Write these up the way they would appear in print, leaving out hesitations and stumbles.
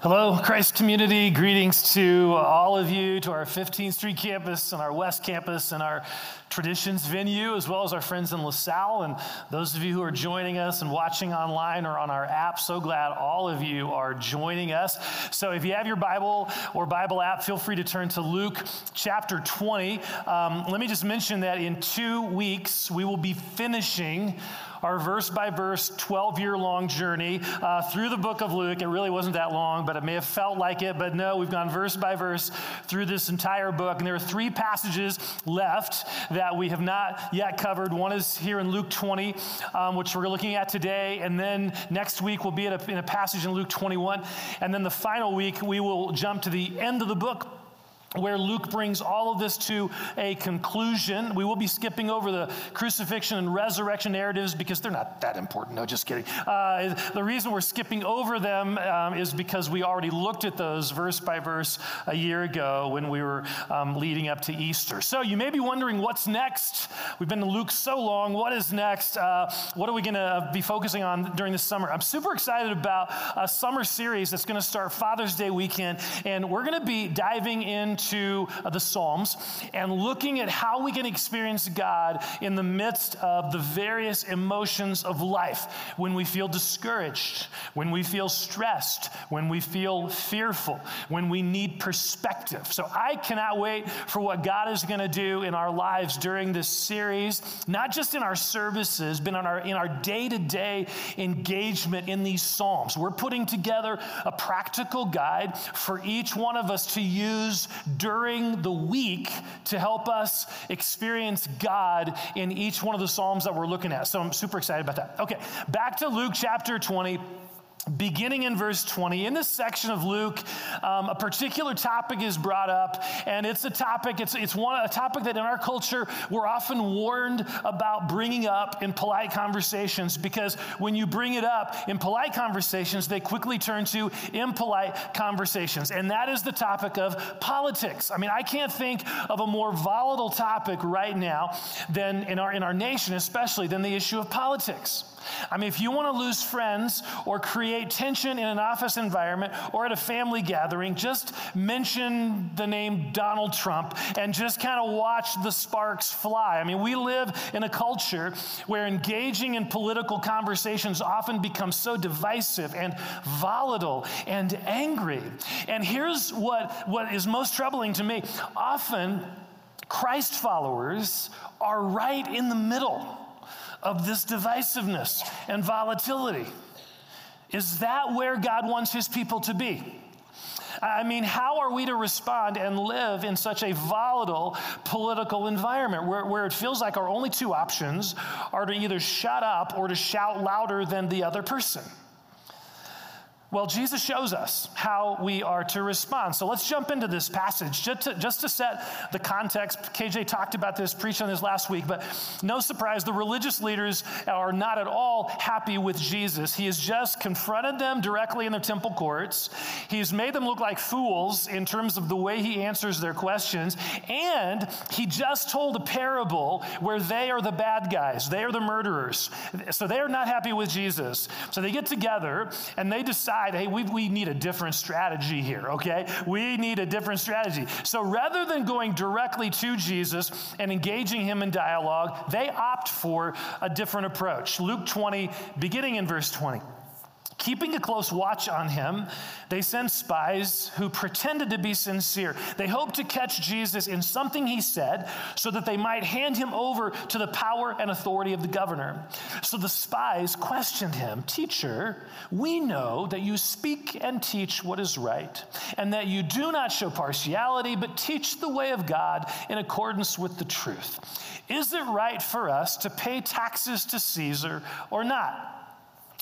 Hello, Christ community. Greetings to all of you, to our 15th Street campus and our West campus and our Traditions venue, as well as our friends in LaSalle. And those of you who are joining us and watching online or on our app, so glad all of you are joining us. So if you have your Bible or Bible app, feel free to turn to Luke chapter 20. Let me just mention that in 2 weeks, we will be finishing our verse-by-verse 12-year-long journey through the book of Luke. It really wasn't that long, but it may have felt like it. But no, we've gone verse-by-verse through this entire book. And there are 3 passages left that we have not yet covered. One is here in Luke 20, which we're looking at today. And then next week, we'll be in a passage in Luke 21. And then the final week, we will jump to the end of the book, where Luke brings all of this to a conclusion. We will be skipping over the crucifixion and resurrection narratives because they're not that important. No, just kidding. The reason we're skipping over them is because we already looked at those verse by verse a year ago when we were leading up to Easter. So you may be wondering, what's next? We've been in Luke so long. What is next? What are we going to be focusing on during the summer? I'm super excited about a summer series that's going to start Father's Day weekend, and we're going to be diving in to the Psalms and looking at how we can experience God in the midst of the various emotions of life. When we feel discouraged, when we feel stressed, when we feel fearful, when we need perspective. So I cannot wait for what God is going to do in our lives during this series, not just in our services, but in our day-to-day engagement in these Psalms. We're putting together a practical guide for each one of us to use during the week to help us experience God in each one of the Psalms that we're looking at. So I'm super excited about that. Okay, back to Luke chapter 20. Beginning in verse 20, in this section of Luke, a particular topic is brought up, and it's a topic that in our culture we're often warned about bringing up in polite conversations, because when you bring it up in polite conversations, they quickly turn to impolite conversations, and that is the topic of politics. I mean, I can't think of a more volatile topic right now than in our nation, especially, than the issue of politics. I mean, if you want to lose friends or create tension in an office environment or at a family gathering, just mention the name Donald Trump and just kind of watch the sparks fly. I mean, we live in a culture where engaging in political conversations often becomes so divisive and volatile and angry. And here's what is most troubling to me. Often, Christ followers are right in the middle of this divisiveness and volatility. Is that where God wants his people to be? I mean, how are we to respond and live in such a volatile political environment where it feels like our only 2 options are to either shut up or to shout louder than the other person? Well, Jesus shows us how we are to respond. So let's jump into this passage. Just to set the context, KJ talked about this, preached on this last week, but no surprise, the religious leaders are not at all happy with Jesus. He has just confronted them directly in their temple courts. He's made them look like fools in terms of the way he answers their questions. And he just told a parable where they are the bad guys. They are the murderers. So they are not happy with Jesus. So they get together and they decide, hey, we need a different strategy here, okay? We need a different strategy. So rather than going directly to Jesus and engaging him in dialogue, they opt for a different approach. Luke 20, beginning in verse 20. Keeping a close watch on him, they sent spies who pretended to be sincere. They hoped to catch Jesus in something he said so that they might hand him over to the power and authority of the governor. So the spies questioned him, "Teacher, we know that you speak and teach what is right, and that you do not show partiality, but teach the way of God in accordance with the truth. Is it right for us to pay taxes to Caesar or not?"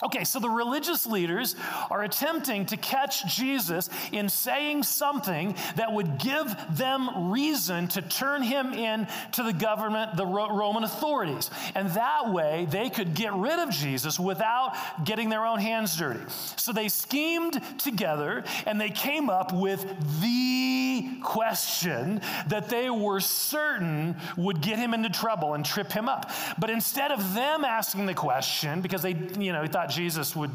Okay, so the religious leaders are attempting to catch Jesus in saying something that would give them reason to turn him in to the government, the Roman authorities. And that way, they could get rid of Jesus without getting their own hands dirty. So they schemed together, and they came up with the any question that they were certain would get him into trouble and trip him up. But instead of them asking the question, because they, thought Jesus would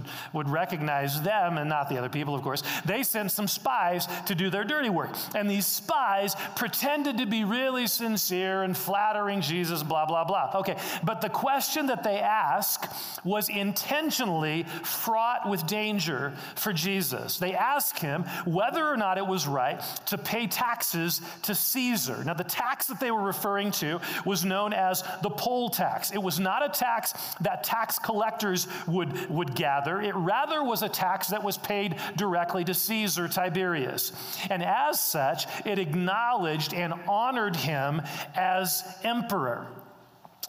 recognize them and not the other people, of course, they sent some spies to do their dirty work. And these spies pretended to be really sincere and flattering Jesus, blah, blah, blah. Okay, but the question that they asked was intentionally fraught with danger for Jesus. They asked him whether or not it was right to pay taxes to Caesar. Now, the tax that they were referring to was known as the poll tax. It was not a tax that tax collectors would gather. It rather was a tax that was paid directly to Caesar Tiberius. And as such, it acknowledged and honored him as emperor.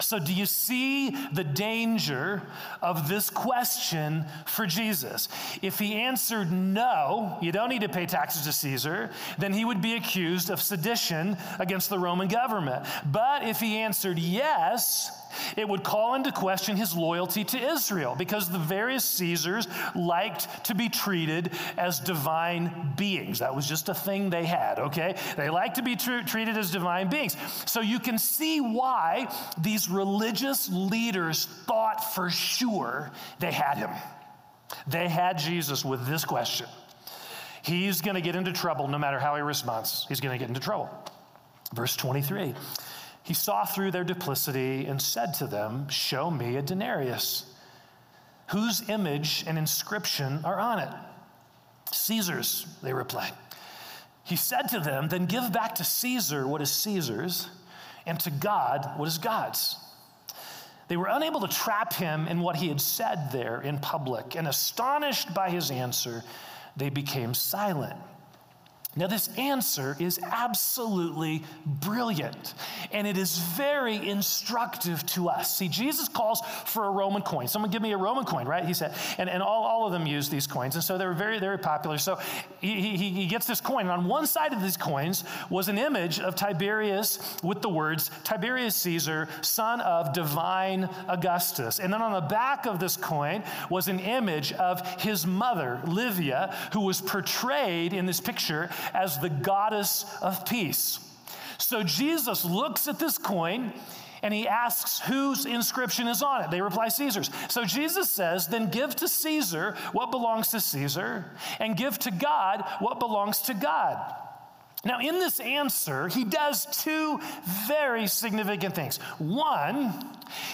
So do you see the danger of this question for Jesus? If he answered no, you don't need to pay taxes to Caesar, then he would be accused of sedition against the Roman government. But if he answered yes, it would call into question his loyalty to Israel, because the various Caesars liked to be treated as divine beings. That was just a thing they had, okay? They liked to be treated as divine beings. So you can see why these religious leaders thought for sure they had him. They had Jesus with this question. He's going to get into trouble no matter how he responds. He's going to get into trouble. Verse 23. He saw through their duplicity and said to them, "Show me a denarius. Whose image and inscription are on it?" "Caesar's," they replied. He said to them, "Then give back to Caesar what is Caesar's, and to God what is God's." They were unable to trap him in what he had said there in public, and astonished by his answer, they became silent. Now, this answer is absolutely brilliant, and it is very instructive to us. See, Jesus calls for a Roman coin. Someone give me a Roman coin, right? He said, and all of them used these coins, and so they were very, very popular. So he gets this coin, and on one side of these coins was an image of Tiberius with the words, "Tiberius Caesar, son of divine Augustus." And then on the back of this coin was an image of his mother, Livia, who was portrayed in this picture as the goddess of peace. So Jesus looks at this coin and he asks whose inscription is on it. They reply, "Caesar's." So Jesus says, "Then give to Caesar what belongs to Caesar, and give to God what belongs to God." Now, in this answer, he does two very significant things. One,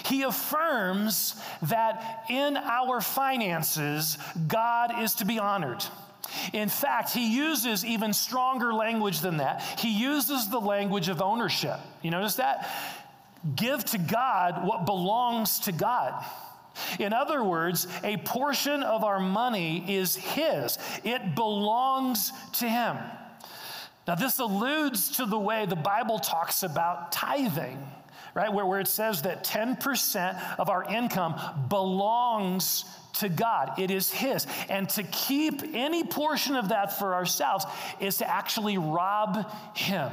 he affirms that in our finances, God is to be honored. In fact, he uses even stronger language than that. He uses the language of ownership. You notice that? Give to God what belongs to God. In other words, a portion of our money is his. It belongs to him. Now, this alludes to the way the Bible talks about tithing, right? Where it says that 10% of our income belongs to God. It is his. And to keep any portion of that for ourselves is to actually rob him.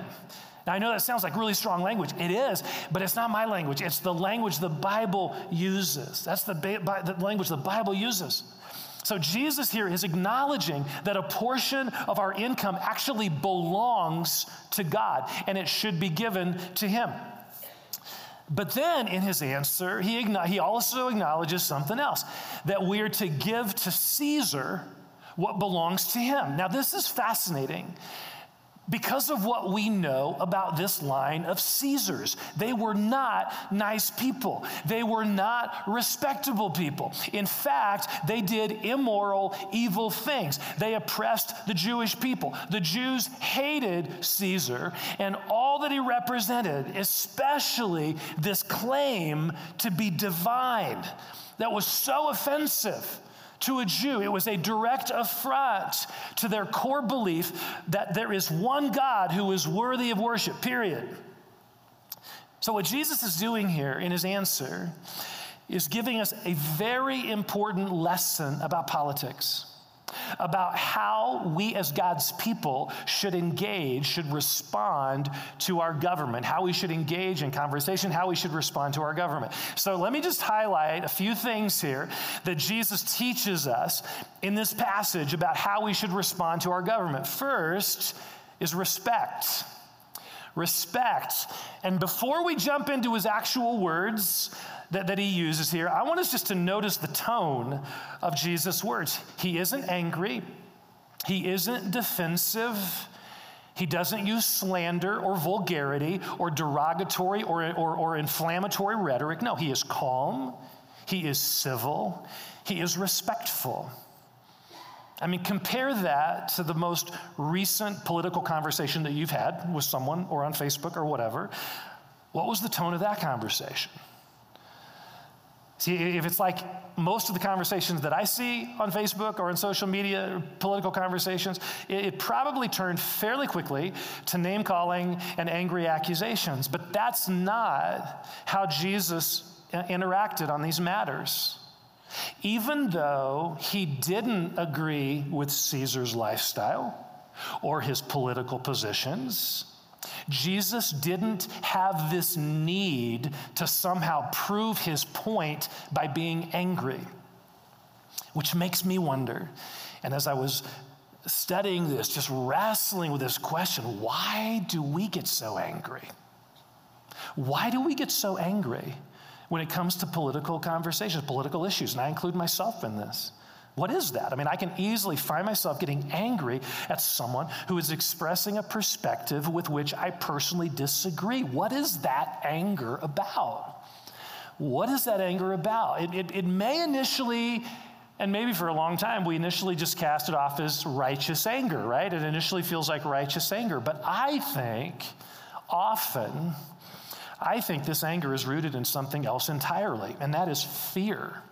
Now, I know that sounds like really strong language. It is, but it's not my language. It's the language the Bible uses. That's the language the Bible uses. So Jesus here is acknowledging that a portion of our income actually belongs to God, and it should be given to him. But then in his answer, he also acknowledges something else, that we are to give to Caesar what belongs to him. Now, this is fascinating because of what we know about this line of Caesars. They were not nice people. They were not respectable people. In fact, they did immoral, evil things. They oppressed the Jewish people. The Jews hated Caesar and all that he represented, especially this claim to be divine that was so offensive to a Jew. It was a direct affront to their core belief that there is one God who is worthy of worship, period. So what Jesus is doing here in his answer is giving us a very important lesson about politics, about how we as God's people should engage, should respond to our government, how we should engage in conversation, how we should respond to our government. So let me just highlight a few things here that Jesus teaches us in this passage about how we should respond to our government. First, is respect. Respect. And before we jump into his actual words that he uses here, I want us just to notice the tone of Jesus' words. He isn't angry. He isn't defensive. He doesn't use slander or vulgarity or derogatory or inflammatory rhetoric. No, he is calm. He is civil. He is respectful. I mean, compare that to the most recent political conversation that you've had with someone or on Facebook or whatever. What was the tone of that conversation? See, if it's like most of the conversations that I see on Facebook or in social media, political conversations, it probably turned fairly quickly to name calling and angry accusations. But that's not how Jesus interacted on these matters. Even though he didn't agree with Caesar's lifestyle or his political positions, Jesus didn't have this need to somehow prove his point by being angry, which makes me wonder. And as I was studying this, just wrestling with this question, why do we get so angry? Why do we get so angry when it comes to political conversations, political issues? And I include myself in this. What is that? I mean, I can easily find myself getting angry at someone who is expressing a perspective with which I personally disagree. What is that anger about? What is that anger about? It may initially, and maybe for a long time, we initially just cast it off as righteous anger, right? It initially feels like righteous anger. But I think often, this anger is rooted in something else entirely, and that is fear.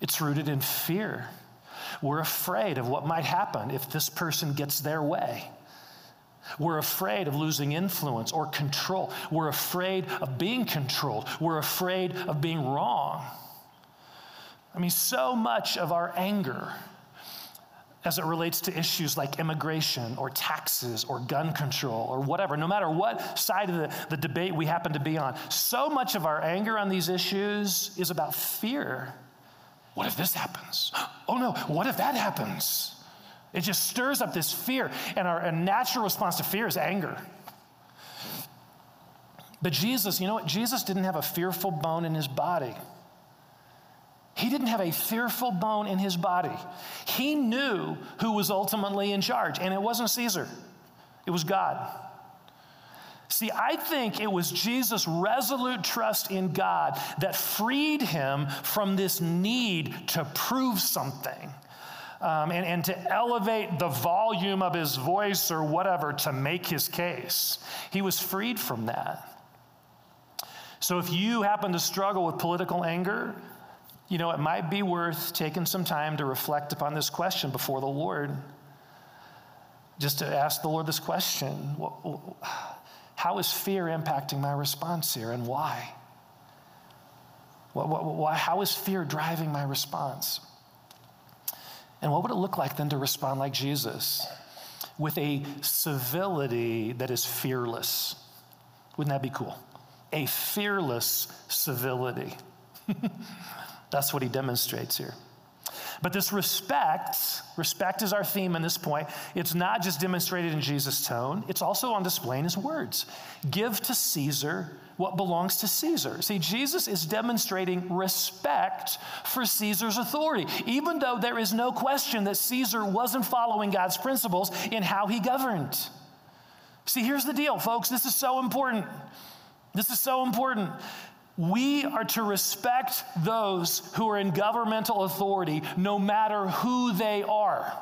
It's rooted in fear. We're afraid of what might happen if this person gets their way. We're afraid of losing influence or control. We're afraid of being controlled. We're afraid of being wrong. I mean, so much of our anger as it relates to issues like immigration or taxes or gun control or whatever, no matter what side of the debate we happen to be on, so much of our anger on these issues is about fear. What if this happens? Oh no, what if that happens? It just stirs up this fear, and our natural response to fear is anger. But Jesus, you know what? Jesus didn't have a fearful bone in his body. He didn't have a fearful bone in his body. He knew who was ultimately in charge, and it wasn't Caesar. It was God. See, I think it was Jesus' resolute trust in God that freed him from this need to prove something and to elevate the volume of his voice or whatever to make his case. He was freed from that. So if you happen to struggle with political anger, you know, it might be worth taking some time to reflect upon this question before the Lord. Just to ask the Lord this question. How is fear impacting my response here, and why? How is fear driving my response? And what would it look like then to respond like Jesus, with a civility that is fearless? Wouldn't that be cool? A fearless civility. That's what he demonstrates here. But this respect is our theme in this point. It's not just demonstrated in Jesus' tone. It's also on display in his words. Give to Caesar what belongs to Caesar. See, Jesus is demonstrating respect for Caesar's authority, even though there is no question that Caesar wasn't following God's principles in how he governed. See, here's the deal, folks. This is so important. This is so important. We are to respect those who are in governmental authority, no matter who they are,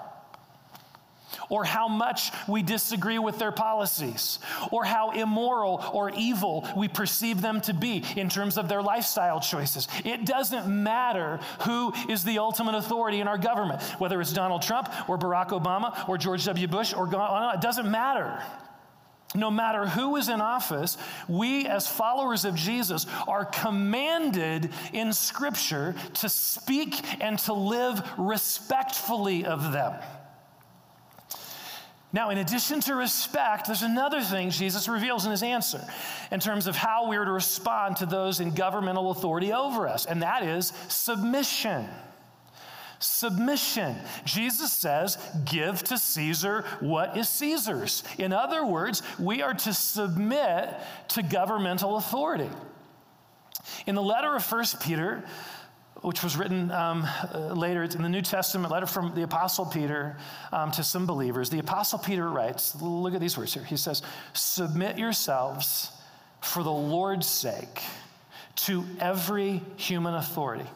or how much we disagree with their policies, or how immoral or evil we perceive them to be in terms of their lifestyle choices. It doesn't matter who is the ultimate authority in our government, whether it's Donald Trump or Barack Obama or George W. Bush or it doesn't matter. No matter who is in office, we as followers of Jesus are commanded in Scripture to speak and to live respectfully of them. Now, in addition to respect, there's another thing Jesus reveals in his answer in terms of how we are to respond to those in governmental authority over us, and that is submission. submission. Jesus says, give to Caesar what is Caesar's. In other words, we are to submit to governmental authority. In the letter of 1 Peter, which was written later in the New Testament, letter from the Apostle Peter to some believers, the Apostle Peter writes, look at these words here. He says, submit yourselves for the Lord's sake to every human authority,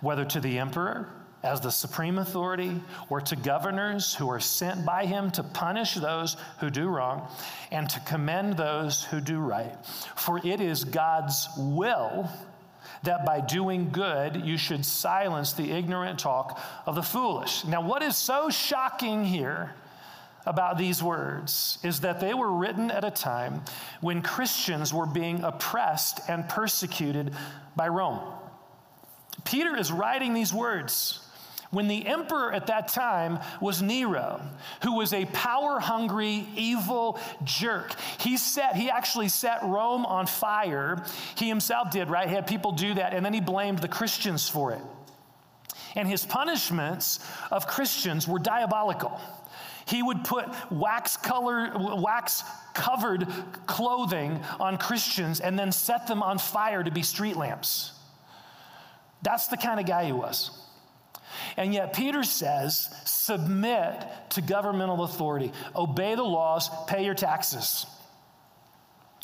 whether to the emperor as the supreme authority or to governors who are sent by him to punish those who do wrong and to commend those who do right. For it is God's will that by doing good you should silence the ignorant talk of the foolish. Now, what is so shocking here about these words is that they were written at a time when Christians were being oppressed and persecuted by Rome. Peter is writing these words when the emperor at that time was Nero, who was a power-hungry, evil jerk. He actually set Rome on fire. He himself did, right? He had people do that, and then he blamed the Christians for it. And his punishments of Christians were diabolical. He would put wax-covered clothing on Christians and then set them on fire to be street lamps. That's the kind of guy he was. And yet Peter says, submit to governmental authority. Obey the laws, pay your taxes.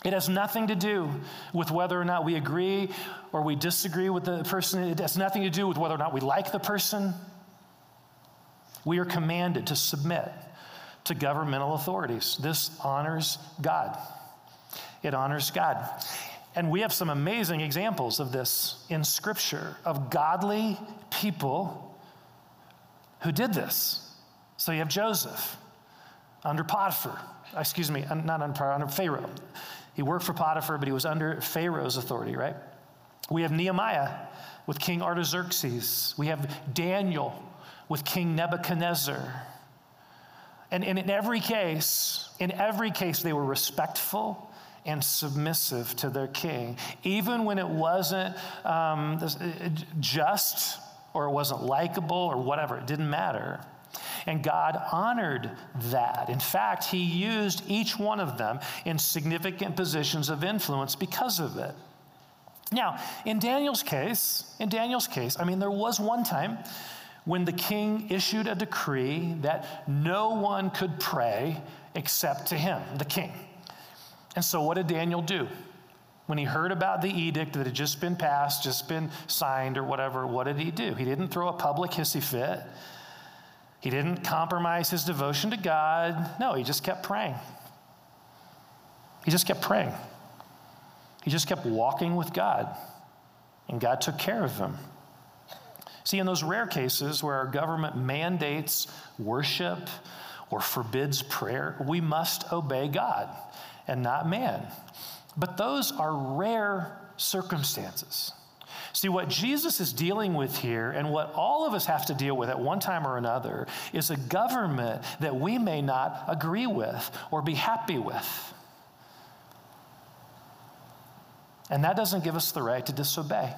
It has nothing to do with whether or not we agree or we disagree with the person. It has nothing to do with whether or not we like the person. We are commanded to submit to governmental authorities. This honors God. It honors God. And we have some amazing examples of this in Scripture, of godly people who did this. So you have Joseph under Potiphar. Excuse me, not under Potiphar, under Pharaoh. He worked for Potiphar, but he was under Pharaoh's authority, right? We have Nehemiah with King Artaxerxes. We have Daniel with King Nebuchadnezzar. And in every case, they were respectful and submissive to their king, even when it wasn't just, or it wasn't likable, or whatever. It didn't matter. And God honored that. In fact, he used each one of them in significant positions of influence because of it. Now, in Daniel's case, I mean, there was one time when the king issued a decree that no one could pray except to him, the king. And so what did Daniel do? When he heard about the edict that had just been passed, just been signed or whatever, what did he do? He didn't throw a public hissy fit. He didn't compromise his devotion to God. No, he just kept praying. He just kept praying. He just kept walking with God. And God took care of him. See, in those rare cases where our government mandates worship or forbids prayer, we must obey God and not man. But those are rare circumstances. See, what Jesus is dealing with here, and what all of us have to deal with at one time or another, is a government that we may not agree with or be happy with. And that doesn't give us the right to disobey.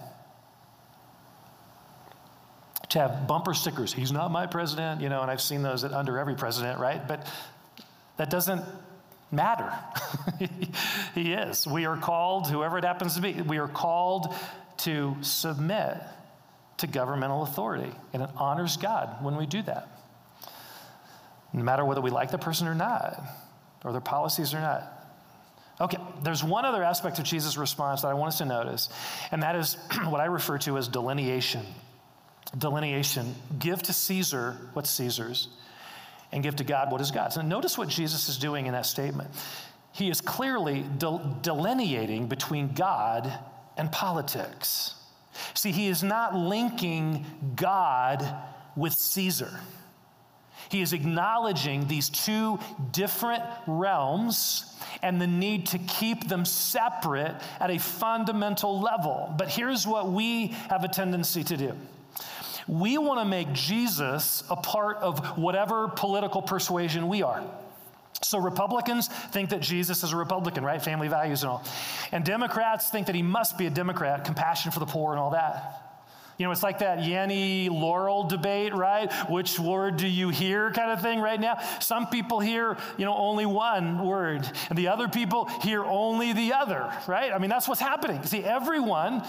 To have bumper stickers, he's not my president, you know, and I've seen those under every president, right? But that doesn't matter. He is. We are called, whoever it happens to be, we are called to submit to governmental authority. And it honors God when we do that. No matter whether we like the person or not, or their policies or not. Okay, there's one other aspect of Jesus' response that I want us to notice, and that is what I refer to as delineation. Delineation. Give to Caesar what's Caesar's, and give to God what is God's. And notice what Jesus is doing in that statement. He is clearly delineating between God and politics. See, he is not linking God with Caesar. He is acknowledging these two different realms and the need to keep them separate at a fundamental level. But here's what we have a tendency to do. We want to make Jesus a part of whatever political persuasion we are. So Republicans think that Jesus is a Republican, right? Family values and all. And Democrats think that he must be a Democrat, compassion for the poor and all that. You know, it's like that Yanny Laurel debate, right? Which word do you hear kind of thing right now? Some people hear, you know, only one word, and the other people hear only the other, right? I mean, that's what's happening. See, everyone,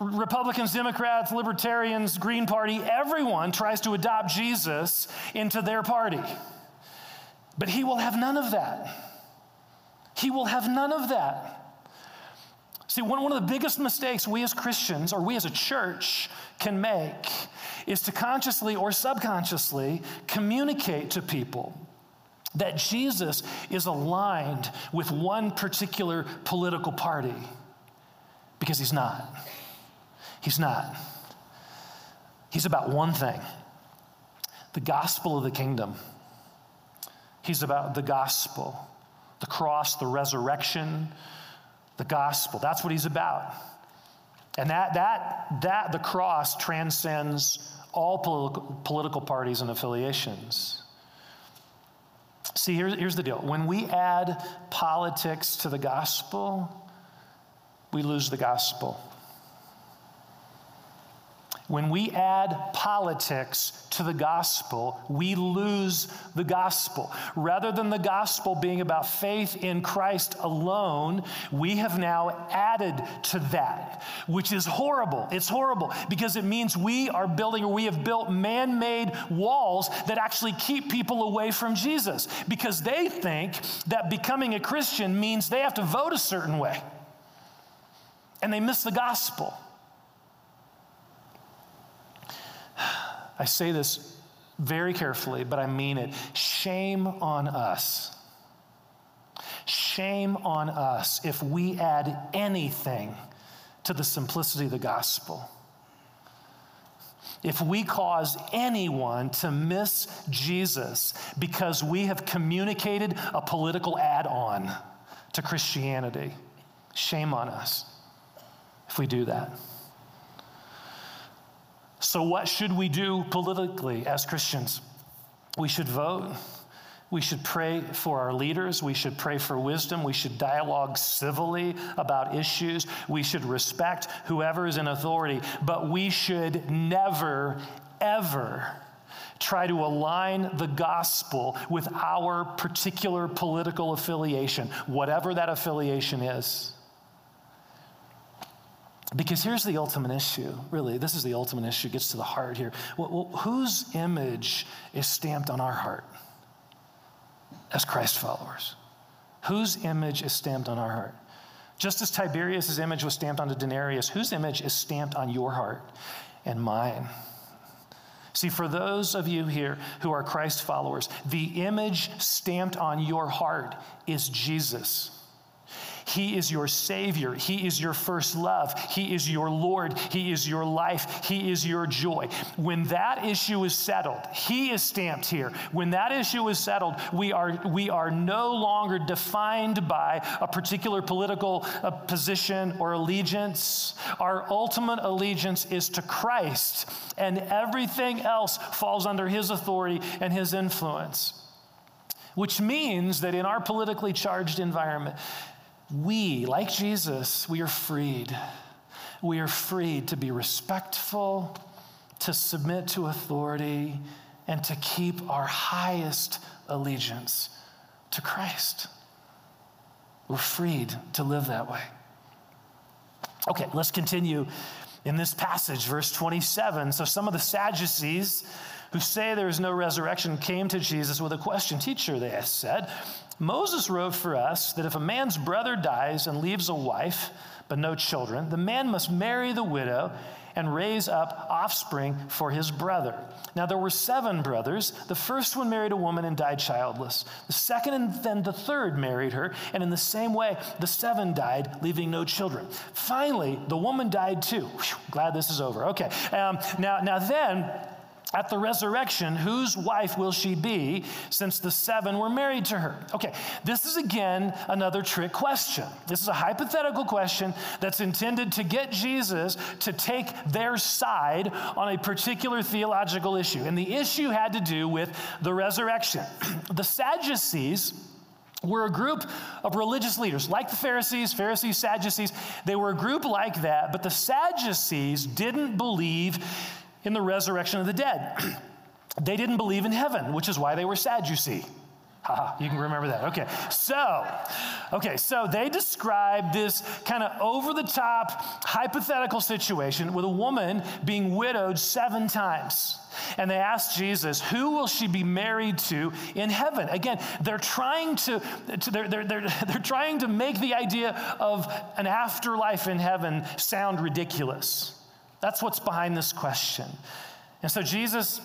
Republicans, Democrats, Libertarians, Green Party, everyone tries to adopt Jesus into their party. But he will have none of that. He will have none of that. See, one of the biggest mistakes we as Christians or we as a church can make is to consciously or subconsciously communicate to people that Jesus is aligned with one particular political party, because he's not. He's not. He's about one thing: the gospel of the kingdom. He's about the gospel, the cross, the resurrection, the gospel. That's what he's about. And the cross transcends all political parties and affiliations. See, here's the deal. When we add politics to the gospel, we lose the gospel. When we add politics to the gospel, we lose the gospel. Rather than the gospel being about faith in Christ alone, we have now added to that, which is horrible. It's horrible because it means we have built man-made walls that actually keep people away from Jesus, because they think that becoming a Christian means they have to vote a certain way, and they miss the gospel. I say this very carefully, but I mean it. Shame on us. Shame on us if we add anything to the simplicity of the gospel. If we cause anyone to miss Jesus because we have communicated a political add-on to Christianity, shame on us if we do that. So what should we do politically as Christians? We should vote. We should pray for our leaders. We should pray for wisdom. We should dialogue civilly about issues. We should respect whoever is in authority. But we should never, ever try to align the gospel with our particular political affiliation, whatever that affiliation is. Because here's the ultimate issue, really. This is the ultimate issue, gets to the heart here. Well, whose image is stamped on our heart as Christ followers? Whose image is stamped on our heart? Just as Tiberius' image was stamped onto Denarius, whose image is stamped on your heart and mine? See, for those of you here who are Christ followers, the image stamped on your heart is Jesus. He is your Savior. He is your first love. He is your Lord. He is your life. He is your joy. When that issue is settled, he is stamped here. When that issue is settled, we are no longer defined by a particular political position or allegiance. Our ultimate allegiance is to Christ, and everything else falls under his authority and his influence, which means that in our politically charged environment, we, like Jesus, we are freed. We are freed to be respectful, to submit to authority, and to keep our highest allegiance to Christ. We're freed to live that way. Okay, let's continue in this passage, verse 27. So some of the Sadducees who say there is no resurrection came to Jesus with a question. "Teacher," they said, "Moses wrote for us that if a man's brother dies and leaves a wife but no children, the man must marry the widow and raise up offspring for his brother. Now there were 7 brothers. The first one married a woman and died childless. The second and then the third married her, and in the same way the 7 died, leaving no children. Finally, the woman died too." Whew, glad this is over. Okay. Now then... "At the resurrection, whose wife will she be, since the 7 were married to her?" Okay, this is again another trick question. This is a hypothetical question that's intended to get Jesus to take their side on a particular theological issue. And the issue had to do with the resurrection. The Sadducees were a group of religious leaders, like the Pharisees, Sadducees. They were a group like that, but the Sadducees didn't believe in the resurrection of the dead. They didn't believe in heaven, which is why they were Sadducee. You can remember that. Okay, so they describe this kind of over-the-top hypothetical situation with a woman being widowed 7 times. And they asked Jesus, who will she be married to in heaven? Again, they're trying to make the idea of an afterlife in heaven sound ridiculous. That's what's behind this question. And so Jesus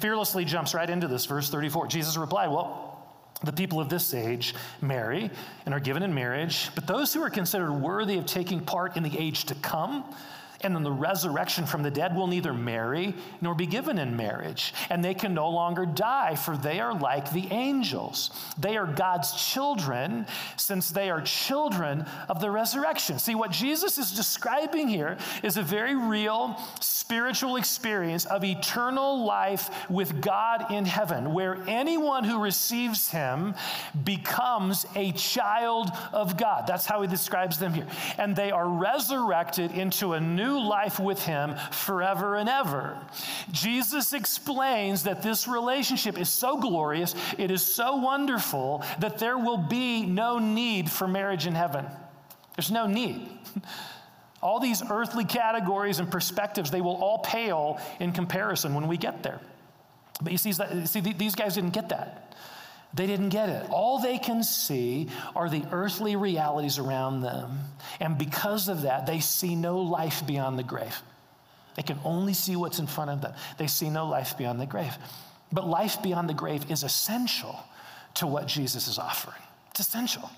fearlessly jumps right into this, verse 34. Jesus replied, well, the people of this age marry and are given in marriage, but those who are considered worthy of taking part in the age to come and in the resurrection from the dead will neither marry nor be given in marriage, and they can no longer die, for they are like the angels. They are God's children, since they are children of the resurrection. See, what Jesus is describing here is a very real spiritual experience of eternal life with God in heaven, where anyone who receives him becomes a child of God. That's how he describes them here. And they are resurrected into a new life with him forever and ever. Jesus explains that this relationship is so glorious, it is so wonderful, that there will be no need for marriage in heaven. There's no need. All these earthly categories and perspectives, they will all pale in comparison when we get there. But you see, these guys didn't get that. They didn't get it. All they can see are the earthly realities around them. And because of that, they see no life beyond the grave. They can only see what's in front of them. They see no life beyond the grave. But life beyond the grave is essential to what Jesus is offering. It's essential.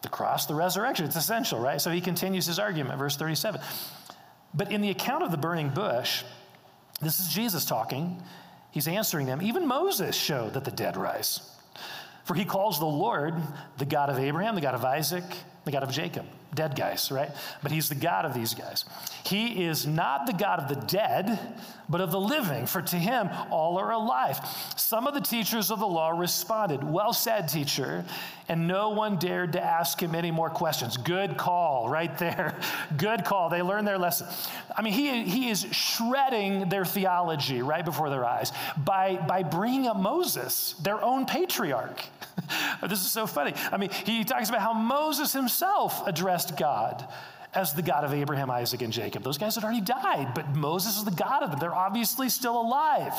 The cross, the resurrection, it's essential, right? So he continues his argument, verse 37. But in the account of the burning bush, this is Jesus talking. He's answering them. Even Moses showed that the dead rise. For he calls the Lord the God of Abraham, the God of Isaac, the God of Jacob. Dead guys, right? But he's the God of these guys. He is not the God of the dead, but of the living, for to him all are alive. Some of the teachers of the law responded, well said, teacher, and no one dared to ask him any more questions. Good call right there. Good call. They learned their lesson. I mean, he is shredding their theology right before their eyes by bringing up Moses, their own patriarch. This is so funny. I mean, he talks about how Moses himself addressed God as the God of Abraham, Isaac, and Jacob. Those guys had already died, but Moses is the God of them. They're obviously still alive,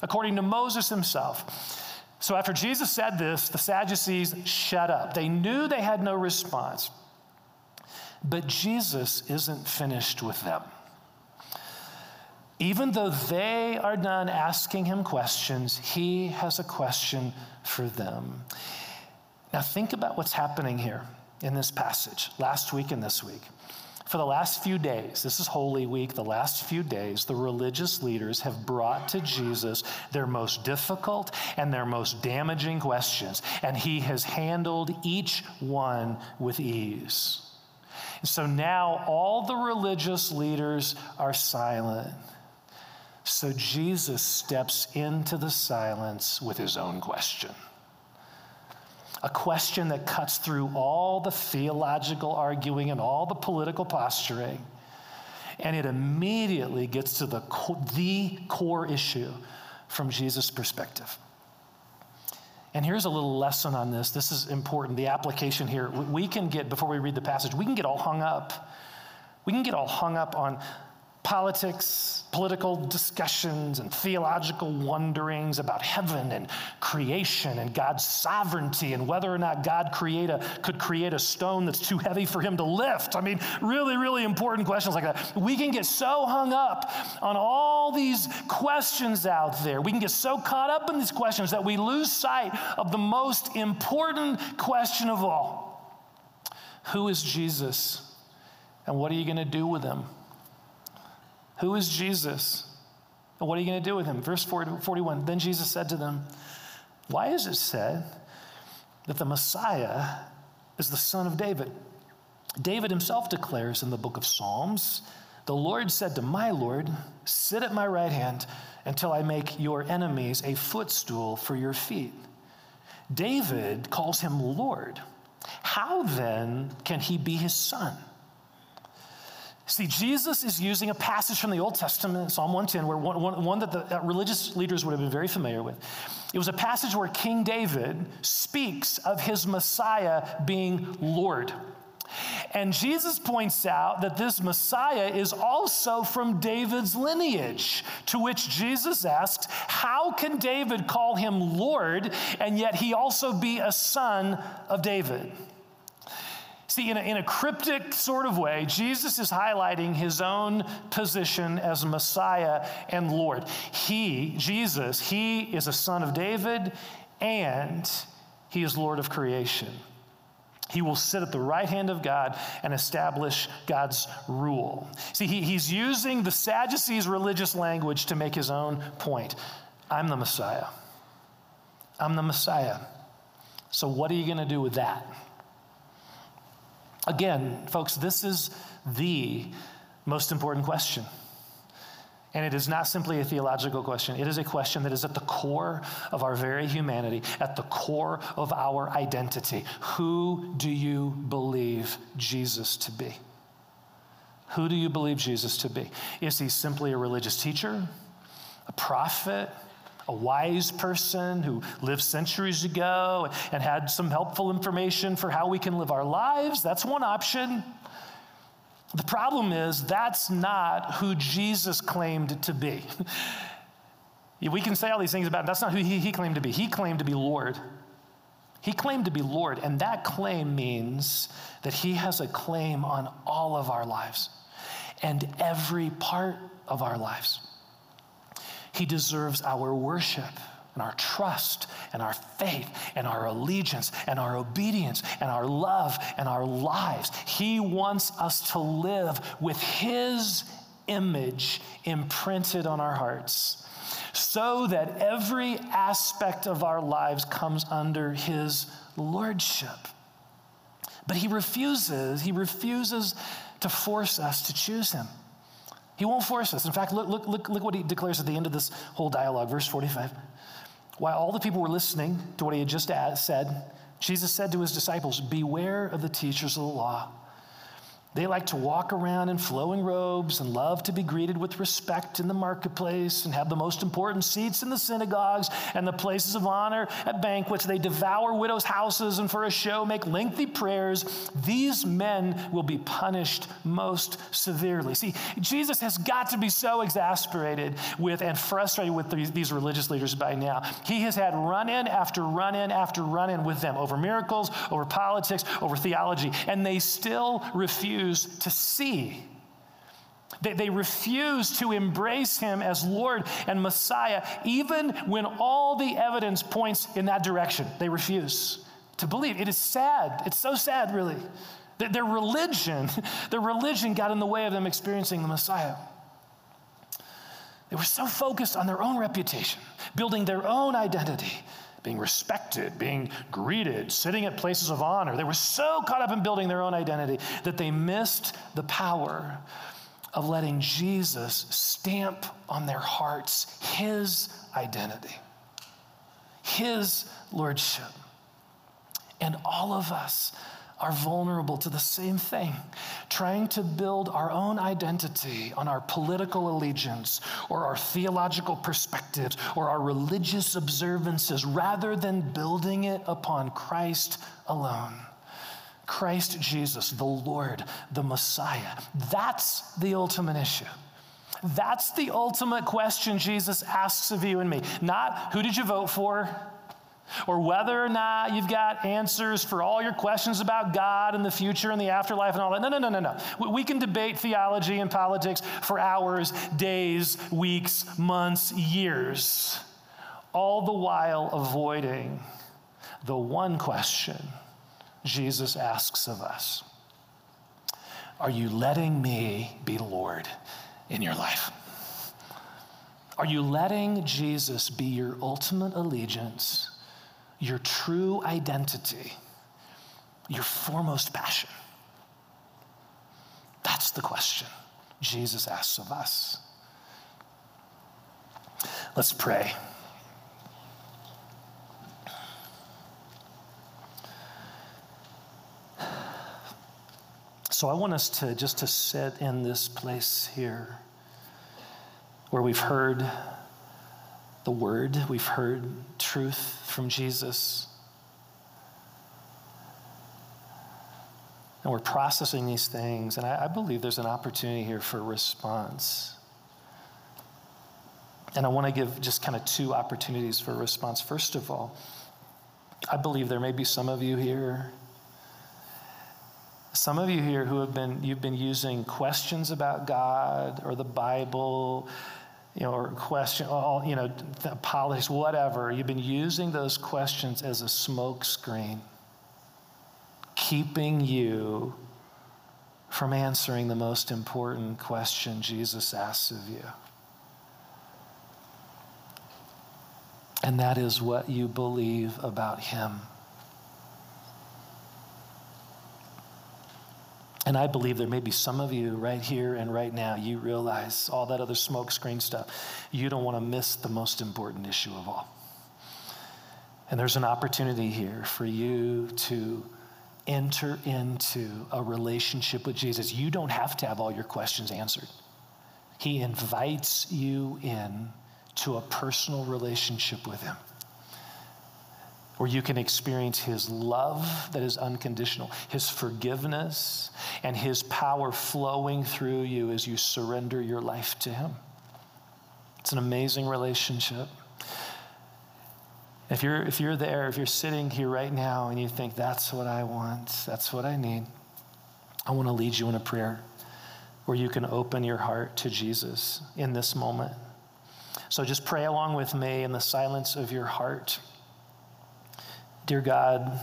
according to Moses himself. So after Jesus said this, the Sadducees shut up. They knew they had no response. But Jesus isn't finished with them. Even though they are done asking him questions, he has a question for them. Now think about what's happening here in this passage, last week and this week. For the last few days, this is Holy Week, the last few days, the religious leaders have brought to Jesus their most difficult and their most damaging questions, and he has handled each one with ease. And so now all the religious leaders are silent. So Jesus steps into the silence with his own question. A question that cuts through all the theological arguing and all the political posturing, and it immediately gets to the core issue from Jesus' perspective. And here's a little lesson on this. This is important, the application here. We can get, before we read the passage, we can get all hung up. We can get all hung up on politics, political discussions, and theological wonderings about heaven and creation and God's sovereignty and whether or not God could create a stone that's too heavy for him to lift. I mean, really, really important questions like that. We can get so hung up on all these questions out there. We can get so caught up in these questions that we lose sight of the most important question of all. Who is Jesus? And what are you going to do with him? Who is Jesus? And what are you going to do with him? Verse 41, then Jesus said to them, why is it said that the Messiah is the son of David? David himself declares in the book of Psalms, the Lord said to my Lord, sit at my right hand until I make your enemies a footstool for your feet. David calls him Lord. How then can he be his son? See, Jesus is using a passage from the Old Testament, Psalm 110, where one that the religious leaders would have been very familiar with. It was a passage where King David speaks of his Messiah being Lord. And Jesus points out that this Messiah is also from David's lineage, to which Jesus asks, how can David call him Lord, and yet he also be a son of David? See, in a cryptic sort of way, Jesus is highlighting his own position as Messiah and Lord. He is a son of David, and he is Lord of creation. He will sit at the right hand of God and establish God's rule. See, he's using the Sadducees' religious language to make his own point. I'm the Messiah. I'm the Messiah. So what are you going to do with that? Again, folks, this is the most important question. And it is not simply a theological question. It is a question that is at the core of our very humanity, at the core of our identity. Who do you believe Jesus to be? Who do you believe Jesus to be? Is he simply a religious teacher, a prophet, a wise person who lived centuries ago and had some helpful information for how we can live our lives? That's one option. The problem is that's not who Jesus claimed to be. We can say all these things about him. That's not who he claimed to be. He claimed to be Lord. He claimed to be Lord, and that claim means that he has a claim on all of our lives and every part of our lives. He deserves our worship and our trust and our faith and our allegiance and our obedience and our love and our lives. He wants us to live with his image imprinted on our hearts so that every aspect of our lives comes under his lordship. But he refuses to force us to choose him. He won't force us. In fact, look what he declares at the end of this whole dialogue, verse 45. While all the people were listening to what he had just said, Jesus said to his disciples, beware of the teachers of the law. They like to walk around in flowing robes and love to be greeted with respect in the marketplace and have the most important seats in the synagogues and the places of honor at banquets. They devour widows' houses and for a show make lengthy prayers. These men will be punished most severely. See, Jesus has got to be so exasperated with and frustrated with these religious leaders by now. He has had run-in after run-in after run-in with them over miracles, over politics, over theology, and they still refuse to see. They refuse to embrace him as Lord and Messiah, even when all the evidence points in that direction. They refuse to believe. It is sad. It's so sad, really. Their religion got in the way of them experiencing the Messiah. They were so focused on their own reputation, building their own identity, being respected, being greeted, sitting at places of honor. They were so caught up in building their own identity that they missed the power of letting Jesus stamp on their hearts his identity, his lordship. And all of us are vulnerable to the same thing, trying to build our own identity on our political allegiance or our theological perspectives or our religious observances rather than building it upon Christ alone. Christ Jesus, the Lord, the Messiah. That's the ultimate issue. That's the ultimate question Jesus asks of you and me. Not who did you vote for, or whether or not you've got answers for all your questions about God and the future and the afterlife and all that. No. We can debate theology and politics for hours, days, weeks, months, years, all the while avoiding the one question Jesus asks of us. Are you letting me be Lord in your life? Are you letting Jesus be your ultimate allegiance, your true identity, your foremost passion? That's the question Jesus asks of us. Let's pray. So I want us to just to sit in this place here where we've heard the word, we've heard truth from Jesus, and we're processing these things. And I believe there's an opportunity here for response. And I want to give just kind of two opportunities for response. First of all, I believe there may be some of you here who have been, you've been using questions about God or the Bible, you know, or question, all, you know, politics, whatever. You've been using those questions as a smokescreen, keeping you from answering the most important question Jesus asks of you. And that is what you believe about him. And I believe there may be some of you right here and right now, you realize all that other smokescreen stuff, you don't want to miss the most important issue of all. And there's an opportunity here for you to enter into a relationship with Jesus. You don't have to have all your questions answered. He invites you in to a personal relationship with him, where you can experience his love that is unconditional, his forgiveness, and his power flowing through you as you surrender your life to him. It's an amazing relationship. If you're there, if you're sitting here right now and you think, that's what I want, that's what I need, I want to lead you in a prayer where you can open your heart to Jesus in this moment. So just pray along with me in the silence of your heart. Dear God,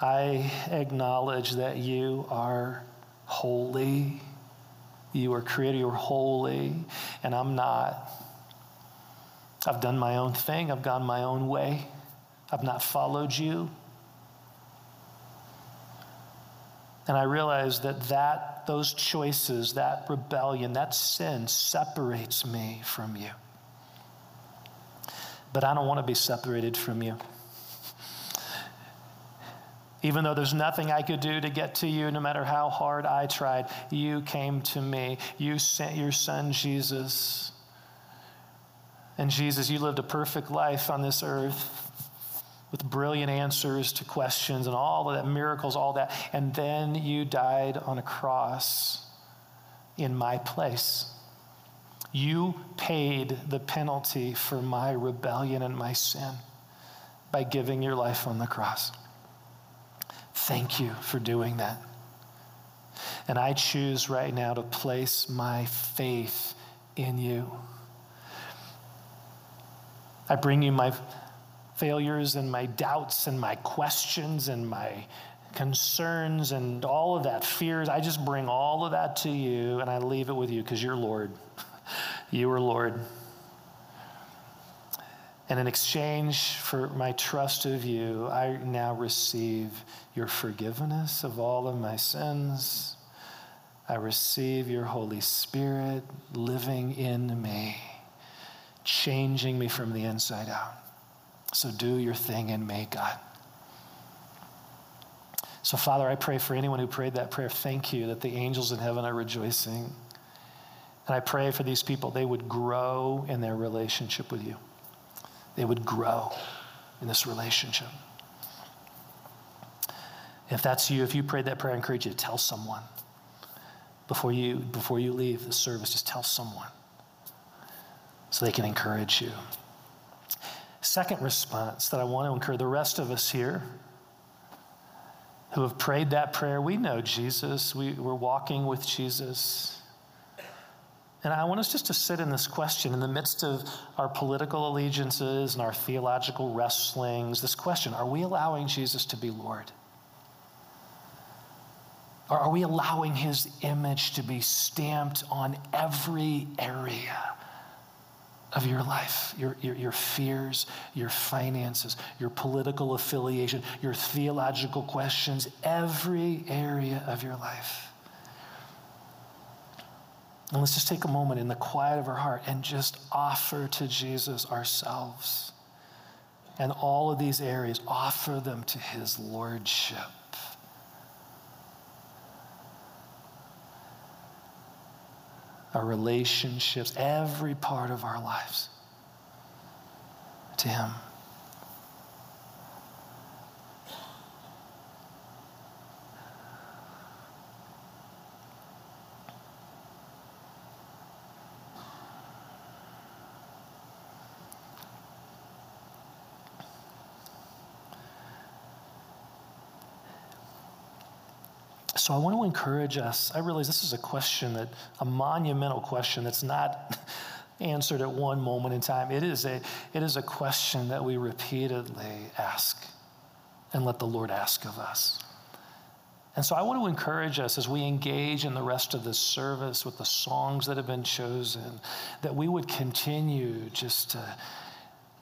I acknowledge that you are holy. You are creator, you're holy, and I'm not. I've done my own thing. I've gone my own way. I've not followed you. And I realize that those choices, that rebellion, that sin separates me from you. But I don't want to be separated from you. Even though there's nothing I could do to get to you, no matter how hard I tried, you came to me. You sent your son, Jesus. And Jesus, you lived a perfect life on this earth with brilliant answers to questions and all of that, miracles, all that. And then you died on a cross in my place. You paid the penalty for my rebellion and my sin by giving your life on the cross. Thank you for doing that. And I choose right now to place my faith in you. I bring you my failures and my doubts and my questions and my concerns and all of that, fears. I just bring all of that to you and I leave it with you because you're Lord. You are Lord. And in exchange for my trust of you, I now receive your forgiveness of all of my sins. I receive your Holy Spirit living in me, changing me from the inside out. So do your thing in me, God. So, Father, I pray for anyone who prayed that prayer. Thank you that the angels in heaven are rejoicing. And I pray for these people, they would grow in their relationship with you. They would grow in this relationship. If that's you, if you prayed that prayer, I encourage you to tell someone. Before you leave the service, just tell someone, so they can encourage you. Second response that I want to encourage the rest of us here who have prayed that prayer, we know Jesus, we're walking with Jesus. And I want us just to sit in this question in the midst of our political allegiances and our theological wrestlings, this question, are we allowing Jesus to be Lord? Or are we allowing his image to be stamped on every area of your life, your fears, your finances, your political affiliation, your theological questions, every area of your life? And let's just take a moment in the quiet of our heart and just offer to Jesus ourselves. And all of these areas, offer them to his lordship. our relationships, every part of our lives to Him. So I want to encourage us. I realize this is a question, that a monumental question that's not answered at one moment in time. It is a question that we repeatedly ask and let the Lord ask of us. And so I want to encourage us as we engage in the rest of this service with the songs that have been chosen, that we would continue just to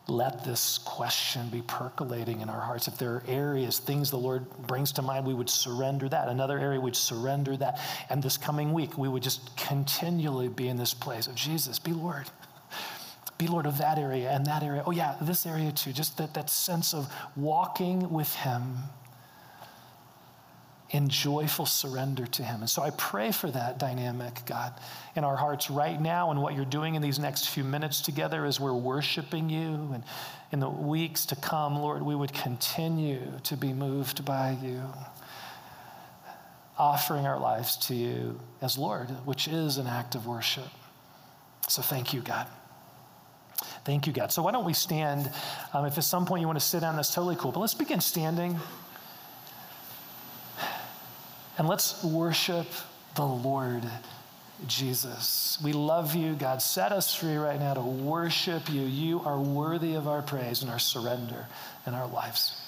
let this question be percolating in our hearts. If there are areas, things the Lord brings to mind, we would surrender that. Another area, we'd surrender that. And this coming week, we would just continually be in this place of Jesus, be Lord. Be Lord of that area and that area. Oh yeah, this area too. Just that sense of walking with Him in joyful surrender to Him. And so I pray for that dynamic, God, in our hearts right now, and what you're doing in these next few minutes together as we're worshiping you, and in the weeks to come, Lord, we would continue to be moved by you, offering our lives to you as Lord, which is an act of worship. So thank you, God. Thank you, God. So why don't we stand? If at some point you want to sit down, that's totally cool, but let's begin standing. And let's worship the Lord Jesus. We love you, God. Set us free right now to worship you. You are worthy of our praise and our surrender in our lives.